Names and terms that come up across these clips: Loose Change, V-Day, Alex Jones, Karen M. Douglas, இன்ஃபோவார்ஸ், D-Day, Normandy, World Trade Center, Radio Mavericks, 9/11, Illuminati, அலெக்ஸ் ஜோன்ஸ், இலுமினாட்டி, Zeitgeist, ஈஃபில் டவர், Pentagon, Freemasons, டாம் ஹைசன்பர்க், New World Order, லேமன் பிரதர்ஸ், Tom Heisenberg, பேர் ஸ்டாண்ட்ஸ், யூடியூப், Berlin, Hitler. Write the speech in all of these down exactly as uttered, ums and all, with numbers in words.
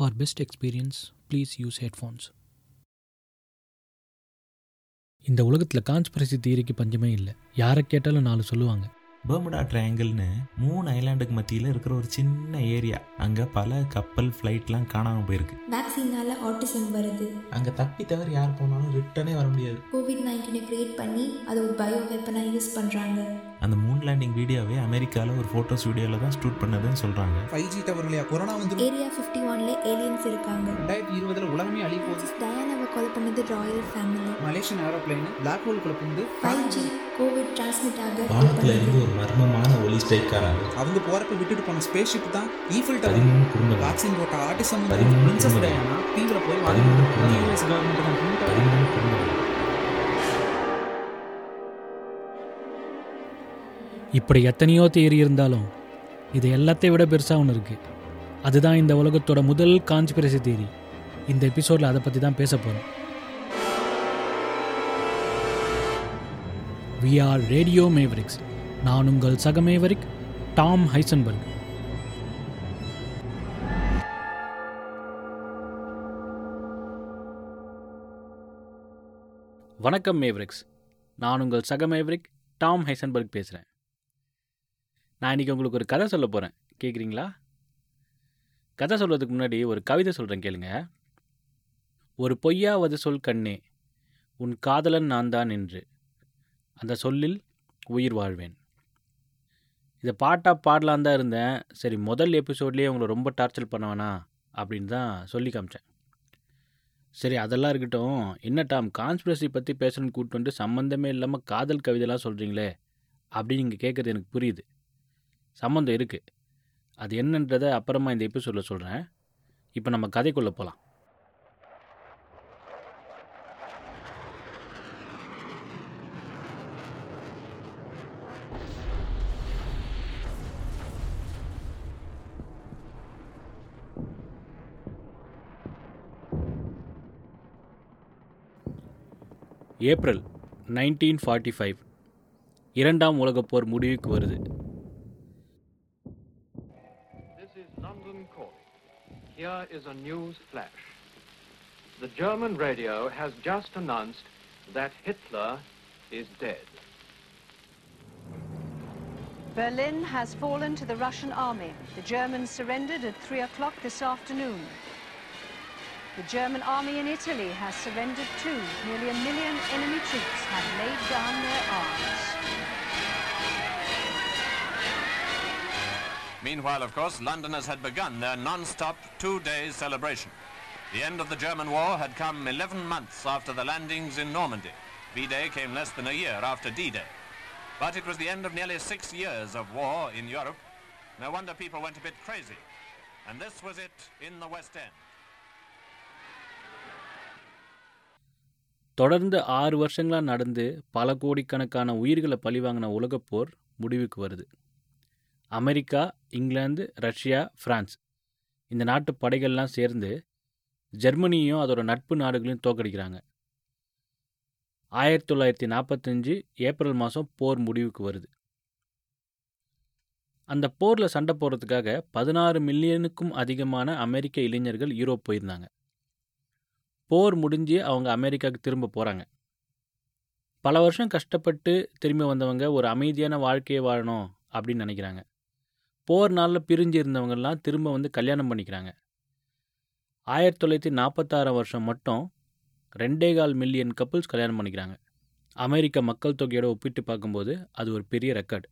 For best experience, please use headphones. இந்த உலகத்தில் conspiracy தியரிக்கு பஞ்சமே இல்லை. யாரை கேட்டாலும் நாலு சொல்லுவாங்க. பெர்முடா ட்ரையாங்கிள்னு மூணு ஐலாண்டுக்கு மத்தியில் இருக்கிற ஒரு சின்ன ஏரியா. அங்கே பல கப்பல் ஃப்ளைட்லாம் காணாமல் போயிருக்கு. வேக்சினால ஆட்டிசம் வருது. அங்கே தப்பி தவிர யார் போனாலும் ரிட்டர்னே வர முடியாது. கோவிட் நைன்டீனை கிரியேட் பண்ணி அதை ஒரு பயோ வெப்பனாக யூஸ் பண்ணுறாங்க. அந்த மூன் லேண்டிங் வீடியோவே அமெரிக்காவில் ஒரு ஃபோட்டோ ஸ்டுடியோவில் தான் ஷூட் பண்ணதுன்னு சொல்கிறாங்க. ஃபைவ் ஜி டவர் வழியாக கொரோனா வந்து ஏரியா ஃபிஃப்டி ஒன்ல ஏலியன்ஸ் இருக்காங்க. ரெண்டாயிரத்தி இருபதுல உலகமே அழிய போகுது. டயானாவை கொலை பண்ணது royal family. Malaysian aeroplane black hole குள்ள புகுந்து ஃபைவ் ஜி கோவிட் டிரான்ஸ்மிட் ஆக வானத்துல இருந்து ஒரு மர்மமான ஒலி ஸ்ட்ரைக் ஆனது. அவங்க போறப்ப விட்டுட்டு போன ஸ்பேஸ் ஷிப் தான் ஈஃபில் டவர். பதிமூணு குடும்பம் வாக்சின் போட்ட ஆர்டிசம் பிரின்சஸ் டயானா தீவிர போய் பதிமூணு குடும்பம். இப்படி எத்தனையோ தியரி இருந்தாலும் இது எல்லாத்தையும் விட பெருசாக ஒன்று இருக்குது. அதுதான் இந்த உலகத்தோட முதல் கான்ஸ்பிரசி தியரி. இந்த எபிசோடில் அதை பற்றி தான் பேச போகிறோம். We are radio Mavericks. நான் உங்கள் சக மேவரிக் டாம் ஹைசன்பர்க். வணக்கம் மேவரிக்ஸ். நான் உங்கள் சக மேவரிக் டாம் ஹைசன்பர்க் பேசுகிறேன். நான் இன்றைக்கி உங்களுக்கு ஒரு கதை சொல்ல போகிறேன். கேட்குறீங்களா? கதை சொல்கிறதுக்கு முன்னாடி ஒரு கவிதை சொல்கிறேன், கேளுங்க. ஒரு பொய்யாவது சொல் கண்ணே, உன் காதலன் நான் தான் என்று, அந்த சொல்லில் உயிர் வாழ்வேன். இதை பாட்டாக பாடலான் தான் இருந்தேன். சரி, முதல் எபிசோட்லேயே உங்களை ரொம்ப டார்ச்சர் பண்ண வேணாம் அப்படின்னு தான் சொல்லி காமிச்சேன். சரி, அதெல்லாம் இருக்கட்டும். என்ன டாம், கான்ஸ்பிரசி பற்றி பேசணும்னு கூப்பிட்டு வந்து சம்மந்தமே இல்லாமல் காதல் கவிதைலாம் சொல்கிறீங்களே அப்படின்னு நீங்கள் கேட்குறது எனக்கு புரியுது. சம்மந்தம் இருக்குது. அது என்னன்றதை அப்புறமா இந்த எபிசோடில் சொல்கிறேன். இப்போ நம்ம கதைக்குள்ளே போகலாம். ஏப்ரல் நைன்டீன் ஃபார்ட்டி ஃபைவ் இரண்டாம் உலகப்போர் முடிவுக்கு வருது. Here is a news flash. The German radio has just announced that Hitler is dead. Berlin has fallen to the Russian army. The Germans surrendered at three o'clock this afternoon. The German army in Italy has surrendered too. Nearly a million enemy troops have laid down their arms. Meanwhile, of course, Londoners had begun their non-stop two-day celebration. The end of the German war had come eleven months after the landings in Normandy. V-Day came less than a year after D-Day. But it was the end of nearly six years of war in Europe. No wonder people went a bit crazy. And this was it in the West End. தொடர்ந்து ஆறு வருஷங்களா நடந்து பல கோடிக்கணக்கான உயிர்களை பழிவாங்கின உலகப்போர் முடிவுக்கு வருது. அமெரிக்கா, இங்கிலாந்து, ரஷ்யா, ஃப்ரான்ஸ் இந்த நாட்டு படைகள்லாம் சேர்ந்து ஜெர்மனியும் அதோட நட்பு நாடுகளையும் தோற்கடிக்கிறாங்க. ஆயிரத்தி தொள்ளாயிரத்தி நாற்பத்தஞ்சு ஏப்ரல் மாதம் போர் முடிவுக்கு வருது. அந்த போரில் சண்டை போடுறதுக்காக பதினாறு மில்லியனுக்கும் அதிகமான அமெரிக்க இளைஞர்கள் யூரோப் போயிருந்தாங்க. போர் முடிஞ்சு அவங்க அமெரிக்காவுக்கு திரும்ப போகிறாங்க. பல வருஷம் கஷ்டப்பட்டு திரும்பி வந்தவங்க ஒரு அமைதியான வாழ்க்கையை வாழணும் அப்படின்னு நினைக்கிறாங்க. போர் நாளில் பிரிஞ்சு இருந்தவங்கெல்லாம் திரும்ப வந்து கல்யாணம் பண்ணிக்கிறாங்க. ஆயிரத்தி தொள்ளாயிரத்தி நாற்பத்தாறாம் வருஷம் மட்டும் ரெண்டே கால் மில்லியன் கப்புள்ஸ் கல்யாணம் பண்ணிக்கிறாங்க. அமெரிக்க மக்கள் தொகையோட ஒப்பிட்டு பார்க்கும்போது அது ஒரு பெரிய ரெக்கார்டு.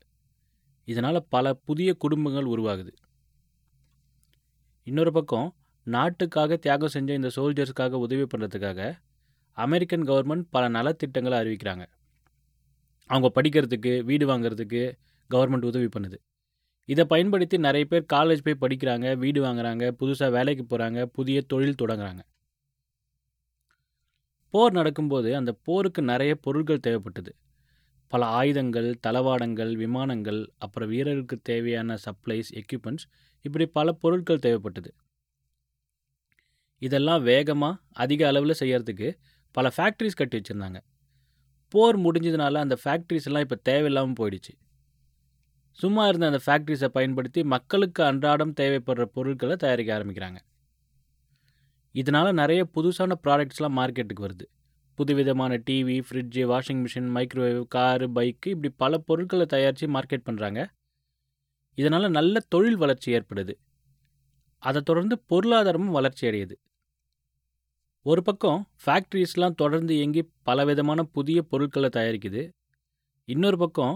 இதனால் பல புதிய குடும்பங்கள் உருவாகுது. இன்னொரு பக்கம் நாட்டுக்காக தியாகம் செஞ்ச இந்த சோல்ஜர்ஸ்க்காக உதவி பண்ணுறதுக்காக அமெரிக்கன் கவர்மெண்ட் பல நலத்திட்டங்களை அறிவிக்கிறாங்க. அவங்க படிக்கிறதுக்கு, வீடு வாங்கிறதுக்கு கவர்மெண்ட் உதவி பண்ணுது. இதை பயன்படுத்தி நிறைய பேர் காலேஜ் போய் படிக்கிறாங்க, வீடு வாங்குறாங்க, புதுசாக வேலைக்கு போகிறாங்க, புதிய தொழில் தொடங்குறாங்க. போர் நடக்கும்போது அந்த போருக்கு நிறைய பொருட்கள் தேவைப்பட்டது. பல ஆயுதங்கள், தளவாடங்கள், விமானங்கள், அப்புறம் வீரர்களுக்கு தேவையான சப்ளைஸ், எக்யூப்மெண்ட்ஸ், இப்படி பல பொருட்கள் தேவைப்பட்டது. இதெல்லாம் வேகமாக அதிக அளவில் செய்யறதுக்கு பல ஃபேக்ட்ரிஸ் கட்டி வச்சுருந்தாங்க. போர் முடிஞ்சதுனால அந்த ஃபேக்ட்ரிஸ்லாம் இப்போ தேவையில்லாமல் போயிடுச்சு. சும்மா இருந்த அந்த ஃபேக்ட்ரிஸை பயன்படுத்தி மக்களுக்கு அன்றாடம் தேவைப்படுற பொருட்களை தயாரிக்க ஆரம்பிக்கிறாங்க. இதனால் நிறைய புதுசான ப்ராடக்ட்ஸ்லாம் மார்க்கெட்டுக்கு வருது. புதுவிதமான TV, fridge, washing machine, microwave, car, bike, இப்படி பல பொருட்களை தயாரித்து மார்க்கெட் பண்ணுறாங்க. இதனால் நல்ல தொழில் வளர்ச்சி ஏற்படுது. அதை தொடர்ந்து பொருளாதாரமும் வளர்ச்சி அடையுது. ஒரு பக்கம் ஃபேக்ட்ரிஸ்லாம் தொடர்ந்து இயங்கி பலவிதமான புதிய பொருட்களை தயாரிக்குது. இன்னொரு பக்கம்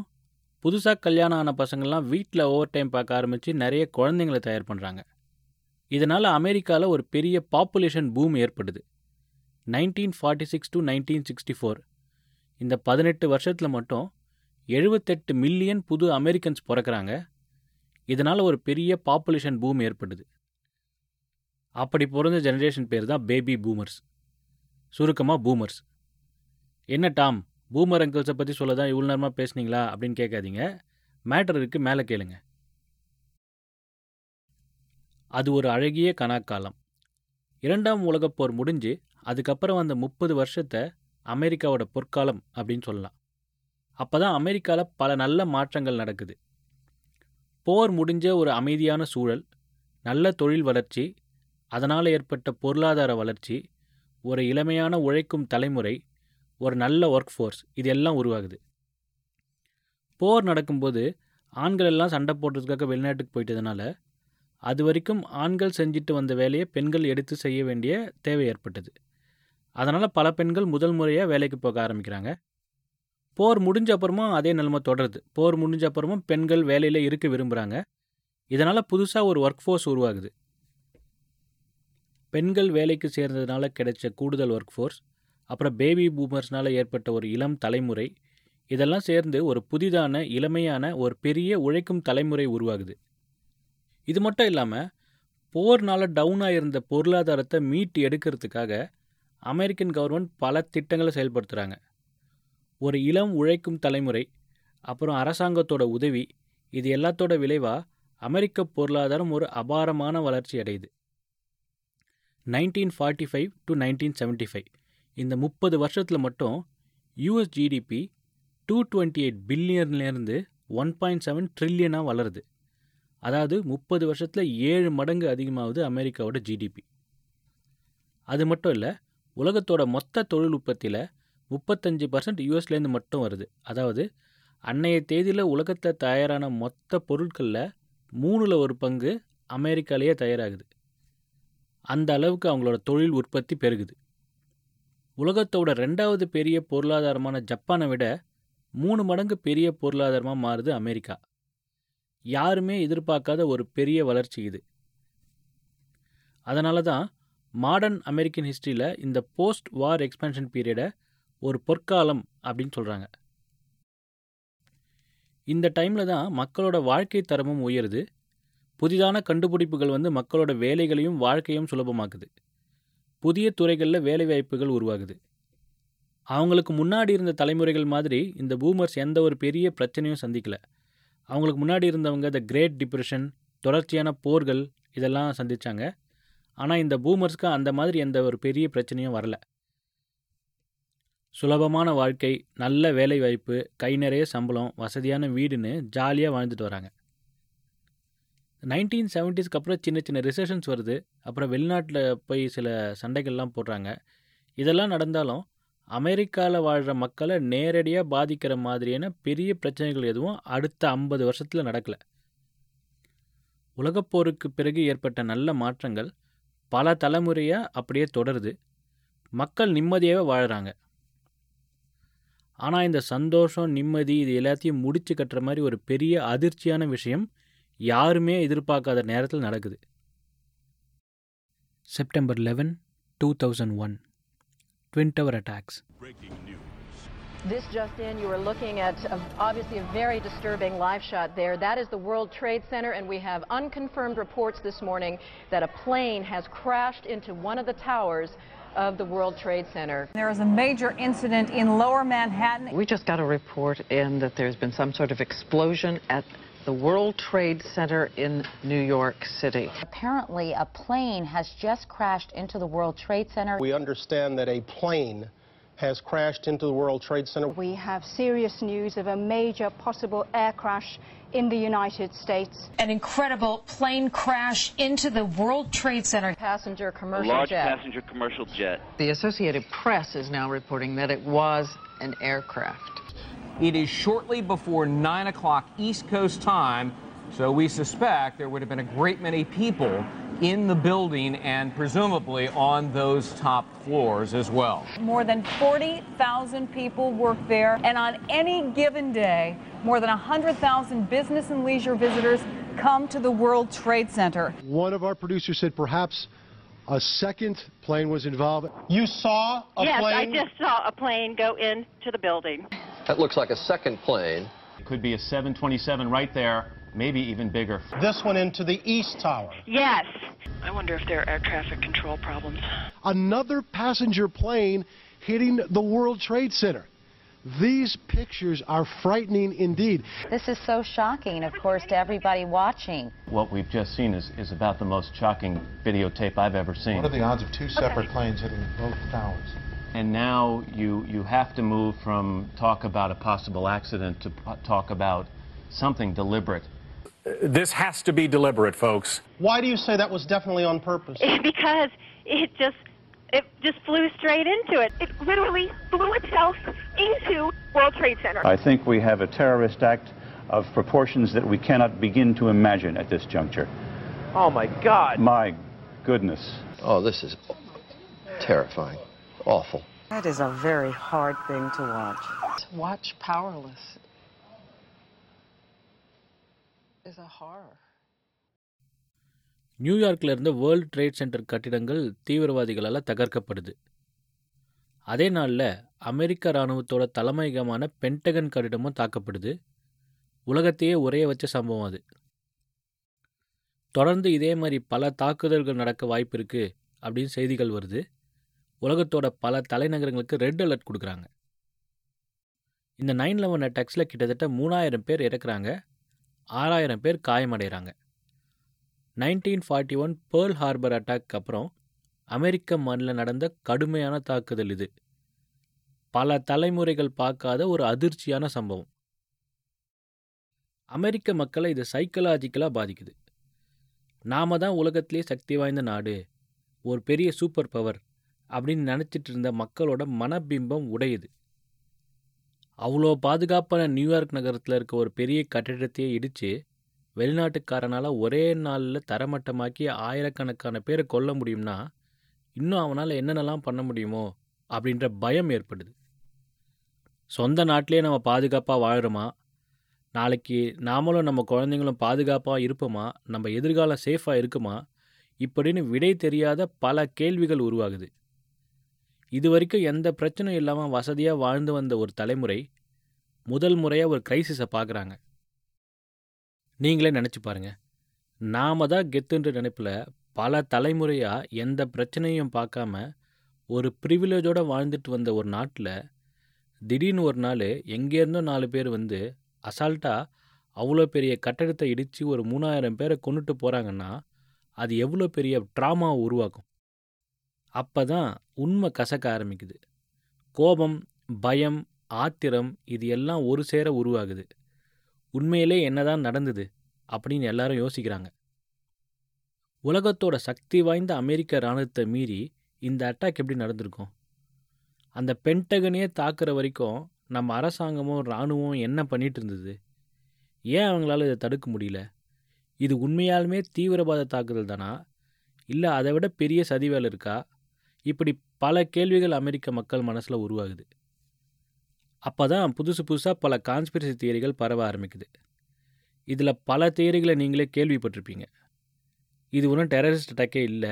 புதுசாக கல்யாணம் ஆன பசங்கள்லாம் வீட்டில் ஓவர் டைம் பார்க்க ஆரம்பித்து நிறைய குழந்தைங்களை தயார் பண்ணுறாங்க. இதனால் அமெரிக்காவில் ஒரு பெரிய பாப்புலேஷன் பூம் ஏற்படுது. Nineteen forty six to nineteen sixty four இந்த பதினெட்டு வருஷத்தில் மட்டும் எழுபத்தெட்டு மில்லியன் புது அமெரிக்கன்ஸ் பிறக்கிறாங்க. இதனால் ஒரு பெரிய பாப்புலேஷன் பூம் ஏற்படுது. அப்படி பிறந்த ஜெனரேஷன் பேர் தான் பேபி பூமர்ஸ், சுருக்கமாக பூமர்ஸ். என்ன டாம், பூமர் அங்கிள்ஸை பற்றி சொல்ல தான் இவ்வளோ நேரமாக பேசுனீங்களா அப்படின்னு கேட்காதீங்க. மேட்டர் இருக்குது, மேலே கேளுங்க. அது ஒரு அழகிய கனாக்காலம். இரண்டாம் உலகப்போர் முடிஞ்சு அதுக்கப்புறம் அந்த முப்பது வருஷத்தை அமெரிக்காவோட பொற்காலம் அப்படின்னு சொல்லலாம். அப்போ தான் அமெரிக்காவில் பல நல்ல மாற்றங்கள் நடக்குது. போர் முடிஞ்ச ஒரு அமைதியான சூழல், நல்ல தொழில் வளர்ச்சி, அதனால் ஏற்பட்ட பொருளாதார வளர்ச்சி, ஒரு இளமையான உழைக்கும் தலைமுறை, ஒரு நல்ல ஒர்க் ஃபோர்ஸ், இது எல்லாம் உருவாகுது. போர் நடக்கும்போது ஆண்கள் எல்லாம் சண்டை போடுறதுக்காக வெளிநாட்டுக்கு போயிட்டதுனால அது வரைக்கும் ஆண்கள் செஞ்சுட்டு வந்த வேலையை பெண்கள் எடுத்து செய்ய வேண்டிய தேவை ஏற்பட்டது. அதனால் பல பெண்கள் முதல் முறையாக வேலைக்கு போக ஆரம்பிக்கிறாங்க. போர் முடிஞ்ச அப்புறமா அதே நிலைமை தொடருது. போர் முடிஞ்ச அப்புறமும் பெண்கள் வேலையில் இருக்க விரும்புகிறாங்க. இதனால் புதுசாக ஒரு ஒர்க் ஃபோர்ஸ் உருவாகுது. பெண்கள் வேலைக்கு சேர்ந்ததுனால கிடைச்ச கூடுதல் ஒர்க் ஃபோர்ஸ், அப்புறம் பேபி பூமர்ஸ்னால் ஏற்பட்ட ஒரு இளம் தலைமுறை, இதெல்லாம் சேர்ந்து ஒரு புதிதான இளமையான ஒரு பெரிய உழைக்கும் தலைமுறை உருவாகுது. இது மட்டும் இல்லாமல் போர்னால் டவுனாக இருந்த பொருளாதாரத்தை மீட்டு எடுக்கிறதுக்காக அமெரிக்கன் கவர்மெண்ட் பல திட்டங்களை செயல்படுத்துகிறாங்க. ஒரு இளம் உழைக்கும் தலைமுறை, அப்புறம் அரசாங்கத்தோட உதவி, இது எல்லாத்தோட விளைவாக அமெரிக்க பொருளாதாரம் ஒரு அபாரமான வளர்ச்சி அடையுது. Nineteen forty five to nineteen seventy five இந்த முப்பது வருஷத்தில் மட்டும் US GDP two twenty eight பில்லியன்லேருந்து ஒன் பாயிண்ட் செவன் ட்ரில்லியனாக வளருது. அதாவது முப்பது வருஷத்தில் ஏழு மடங்கு அதிகமாகுது அமெரிக்காவோட ஜிடிபி. அது மட்டும் இல்லை, உலகத்தோட மொத்த தொழில் உற்பத்தியில் முப்பத்தஞ்சு பர்சன்ட் யூஎஸ்லேருந்து மட்டும் வருது. அதாவது அன்னைய தேதியில் உலகத்தில் தயாரான மொத்த பொருட்களில் மூணில் ஒரு பங்கு அமெரிக்காலேயே தயாராகுது. அந்த அளவுக்கு அவங்களோட தொழில் உற்பத்தி பெருகுது. உலகத்தோட ரெண்டாவது பெரிய பொருளாதாரமான ஜப்பானை விட மூணு மடங்கு பெரிய பொருளாதாரமாக மாறுது அமெரிக்கா. யாருமே எதிர்பார்க்காத ஒரு பெரிய வளர்ச்சி இது. அதனால தான் மாடர்ன் அமெரிக்கன் ஹிஸ்ட்ரியில் இந்த போஸ்ட் வார் எக்ஸ்பென்ஷன் பீரியடை ஒரு பொற்காலம் அப்படின்னு சொல்கிறாங்க. இந்த டைமில் தான் மக்களோட வாழ்க்கை தரமும் உயருது. புதிதான கண்டுபிடிப்புகள் வந்து மக்களோட வேலைகளையும் வாழ்க்கையும் சுலபமாக்குது. புதிய துறைகளில் வேலைவாய்ப்புகள் உருவாகுது. அவங்களுக்கு முன்னாடி இருந்த தலைமுறைகள் மாதிரி இந்த பூமர்ஸ் எந்த ஒரு பெரிய பிரச்சனையும் சந்திக்கலை. அவங்களுக்கு முன்னாடி இருந்தவங்க இந்த கிரேட் டிப்ரெஷன், தொடர்ச்சியான போர்கள், இதெல்லாம் சந்தித்தாங்க. ஆனால் இந்த பூமர்ஸ்க்கு அந்த மாதிரி எந்த ஒரு பெரிய பிரச்சனையும் வரல. சுலபமான வாழ்க்கை, நல்ல வேலைவாய்ப்பு, கை நிறைய சம்பளம், வசதியான வீடுன்னு ஜாலியாக வாழ்ந்துட்டு வராங்க. நைன்டீன் செவன்ட்டிஸ்க்கு அப்புறம் சின்ன சின்ன ரிசெஷன்ஸ் வருது. அப்புறம் வெளிநாட்டில் போய் சில சண்டைகள்லாம் போடுறாங்க. இதெல்லாம் நடந்தாலும் அமெரிக்காவில் வாழ்கிற மக்களை நேரடியாக பாதிக்கிற மாதிரியான பெரிய பிரச்சனைகள் எதுவும் அடுத்த ஐம்பது வருஷத்தில் நடக்கலை. உலகப்போருக்கு பிறகு ஏற்பட்ட நல்ல மாற்றங்கள் பல தலைமுறையாக அப்படியே தொடருது. மக்கள் நிம்மதியாகவே வாழ்கிறாங்க. ஆனால் இந்த சந்தோஷம், நிம்மதி, இது எல்லாத்தையும் முடிச்சு கட்டுற மாதிரி ஒரு பெரிய அதிர்ச்சியான விஷயம் யாருமே எதிர்பார்க்காத நேரத்தில் நடக்குது. September eleven two thousand one Twin Tower attacks. Breaking news. This just in, you are looking at a, obviously a very disturbing live shot there. That is the World Trade Center, and we have unconfirmed reports this morning that a plane has crashed into one of the towers of the World Trade Center. There is a major incident in Lower Manhattan. We just got a report in that there's been some sort of explosion at the World Trade Center in New York City. Apparently, a plane has just crashed into the World Trade Center. We understand that a plane has crashed into the World Trade Center. We have serious news of a major possible air crash in the United States. An incredible plane crash into the World Trade Center. Passenger commercial a large jet. passenger commercial jet. The Associated Press is now reporting that it was an aircraft. It is shortly before nine o'clock East Coast time, so we suspect there would have been a great many people in the building and presumably on those top floors as well. More than forty thousand people work there, and on any given day, more than one hundred thousand business and leisure visitors come to the World Trade Center. One of our producers said perhaps a second plane was involved. You saw a yes, plane? Yes, I just saw a plane go into the building. That looks like a second plane. It could be a seven twenty-seven right there. Maybe even bigger. This one into the East Tower. Yes. I wonder if there are air traffic control problems. Another passenger plane hitting the World Trade Center. These pictures are frightening indeed. This is so shocking, of course, to everybody watching. What we've just seen is, is about the most shocking videotape I've ever seen. What are the odds of two separate okay. planes hitting both towers? And now you, you have to move from talk about a possible accident to talk about something deliberate. This has to be deliberate, folks. Why do you say that was definitely on purpose? It's because it just it just flew straight into it. It literally blew itself into World Trade Center. I think we have a terrorist act of proportions that we cannot begin to imagine at this juncture. Oh, my God. My goodness. Oh, this is terrifying. Awful. That is a very hard thing to watch. To watch powerless is a horror. நியூயார்க்கில் இருந்த world trade centre கட்டிடங்கள் தீவிரவாதிகளால் தகர்க்கப்படுது. அதே நாளில் அமெரிக்க இராணுவத்தோட தலைமையகமான Pentagon கட்டிடமும் தாக்கப்படுது. உலகத்தையே உறைய வச்ச சம்பவம் அது. தொடர்ந்து இதே மாதிரி பல தாக்குதல்கள் நடக்க வாய்ப்பு இருக்குது அப்படின்னு செய்திகள் வருது. உலகத்தோட பல தலைநகரங்களுக்கு ரெட் அலர்ட் கொடுக்குறாங்க. இந்த நைன் லெவன் அட்டாக்ஸில் கிட்டத்தட்ட மூணாயிரம் பேர் இறக்குறாங்க, ஆறாயிரம் பேர் காயமடைகிறாங்க. Nineteen forty one Pearl Harbor attack அப்புறம் அமெரிக்க மண்ணில் நடந்த கடுமையான தாக்குதல் இது. பல தலைமுறைகள் பார்க்காத ஒரு அதிர்ச்சியான சம்பவம். அமெரிக்க மக்களை இது சைக்கலாஜிக்கலாக பாதிக்குது. நாம தான் உலகத்திலே சக்தி வாய்ந்த நாடு, ஒரு பெரிய சூப்பர் பவர் அப்படின்னு நினச்சிட்டு இருந்த மக்களோட மனபிம்பம் உடையுது. அவ்வளோ பாதுகாப்பான நியூயார்க் நகரத்தில் இருக்க ஒரு பெரிய கட்டிடத்தையே இடித்து வெளிநாட்டுக்காரனால் ஒரே நாளில் தரமட்டமாக்கி ஆயிரக்கணக்கான பேரை கொல்ல முடியும்னா இன்னும் அவனால் என்னென்னலாம் பண்ண முடியுமோ அப்படின்ற பயம் ஏற்படுது. சொந்த நாட்டிலே நம்ம பாதுகாப்பாக வாழ்கிறோமா, நாளைக்கு நாமளும் நம்ம குழந்தைங்களும் பாதுகாப்பாக இருப்போமா, நம்ம எதிர்காலம் சேஃபாக இருக்குமா, இப்படின்னு விடை தெரியாத பல கேள்விகள் உருவாகுது. இது வரைக்கும் எந்த பிரச்சனையும் இல்லாமல் வசதியாக வாழ்ந்து வந்த ஒரு தலைமுறை முதல் முறையாக ஒரு கிரைசிஸை பார்க்குறாங்க. நீங்களே நினச்சி பாருங்கள். நாம தான் கெத்துன்ற நினைப்பில் பல தலைமுறையாக எந்த பிரச்சனையும் பார்க்காம ஒரு ப்ரிவிலேஜோடு வாழ்ந்துட்டு வந்த ஒரு நாட்டில் திடீர்னு ஒரு நாள் எங்கேருந்தோ நாலு பேர் வந்து அசால்ட்டாக அவ்வளோ பெரிய கட்டடத்தை இடித்து ஒரு மூணாயிரம் பேரை கொண்டுட்டு போகிறாங்கன்னா அது எவ்வளோ பெரிய ட்ராமாவை உருவாக்கும். அப்போ தான் உண்மை கசக்க ஆரம்பிக்குது. கோபம், பயம், ஆத்திரம் இது எல்லாம் ஒரு சேர உருவாகுது. உண்மையிலே என்ன தான் நடந்தது அப்படின்னு எல்லாரும் யோசிக்கிறாங்க. உலகத்தோட சக்தி வாய்ந்த அமெரிக்க இராணுவத்தை மீறி இந்த அட்டாக் எப்படி நடந்திருக்கும்? அந்த பென்டகனே தாக்குற வரைக்கும் நம்ம அரசாங்கமும் இராணுவம் என்ன பண்ணிட்டு இருந்தது? ஏன் அவங்களால இதை தடுக்க முடியல? இது உண்மையாலுமே தீவிரவாத தாக்குதல் தானா, இல்லை அதை விட பெரிய சதி வேலை இருக்கா? இப்படி பல கேள்விகள் அமெரிக்க மக்கள் மனசில் உருவாகுது. அப்போ தான் புதுசு புதுசாக பல கான்ஸ்பிரசி தியரிகள் பரவ ஆரம்பிக்குது. இதில் பல தியரிகளை நீங்களே கேள்விப்பட்டிருப்பீங்க. இது ஒன்றும் டெரரிஸ்ட் அட்டாக்கே இல்லை,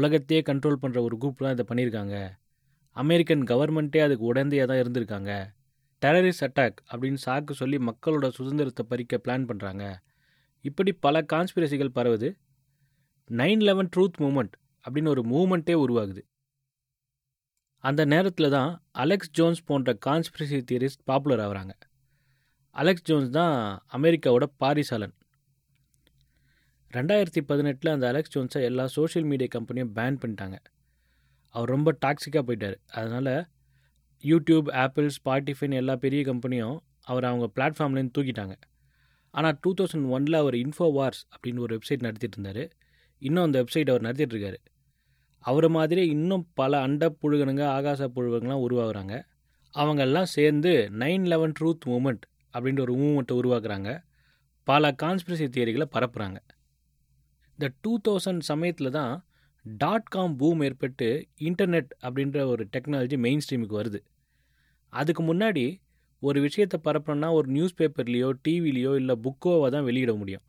உலகத்தையே கண்ட்ரோல் பண்ணுற ஒரு குரூப் தான் இதை பண்ணியிருக்காங்க, அமெரிக்கன் கவர்மெண்ட்டே அதுக்கு உடந்தையாக தான் இருந்திருக்காங்க, டெரரிஸ்ட் அட்டாக் அப்படின்னு சாக்கு சொல்லி மக்களோட சுதந்திரத்தை பறிக்க பிளான் பண்ணுறாங்க, இப்படி பல கான்ஸ்பிரசிகள் பரவுது. நைன் லெவன் ட்ரூத் மூமெண்ட் அப்படின்னு ஒரு மூமெண்ட்டே உருவாகுது. அந்த நேரத்தில் தான் அலெக்ஸ் ஜோன்ஸ் போன்ற கான்ஸ்பிரசி தியரிஸ்ட் பாப்புலர் ஆகிறாங்க. அலெக்ஸ் ஜோன்ஸ் தான் அமெரிக்காவோட பாரிசாலன். ரெண்டாயிரத்தி பதினெட்டில் அந்த அலெக்ஸ் ஜோன்ஸை எல்லா சோஷியல் மீடியா கம்பெனியும் பேன் பண்ணிட்டாங்க. அவர் ரொம்ப டாக்ஸிக்காக போயிட்டார். அதனால் யூடியூப், ஆப்பிள், ஸ்பாட்டிஃபைன்னு எல்லா பெரிய கம்பெனியும் அவர் அவங்க பிளாட்ஃபார்ம்லேருந்து தூக்கிட்டாங்க. ஆனால் டூ தௌசண்ட் ஒனில் அவர் இன்ஃபோவார்ஸ் அப்படின்னு ஒரு வெப்சைட் நடத்திட்டு இருந்தார். இன்னும் அந்த வெப்சைட் அவர் நடத்திட்டுருக்காரு. அவர் மாதிரியே இன்னும் பல அண்ட புழுகனுங்க, ஆகாச புழுகங்கள்லாம் உருவாகுறாங்க. அவங்கெல்லாம் சேர்ந்து நைன் லெவன் ட்ரூத் மூமெண்ட் அப்படின்ற ஒரு மூமெண்ட்டை உருவாக்குறாங்க. பல கான்ஸ்பிரசி தியரிகளை பரப்புகிறாங்க. இந்த டூ தௌசண்ட் சமயத்தில் தான் டாட் காம் பூம் ஏற்பட்டு இன்டர்நெட் அப்படின்ற ஒரு டெக்னாலஜி மெயின் ஸ்ட்ரீமுக்கு வருது. அதுக்கு முன்னாடி ஒரு விஷயத்தை பரப்பணும்னா ஒரு நியூஸ் பேப்பர்லேயோ டிவிலேயோ இல்லை புக்கோவை தான் வெளியிட முடியும்.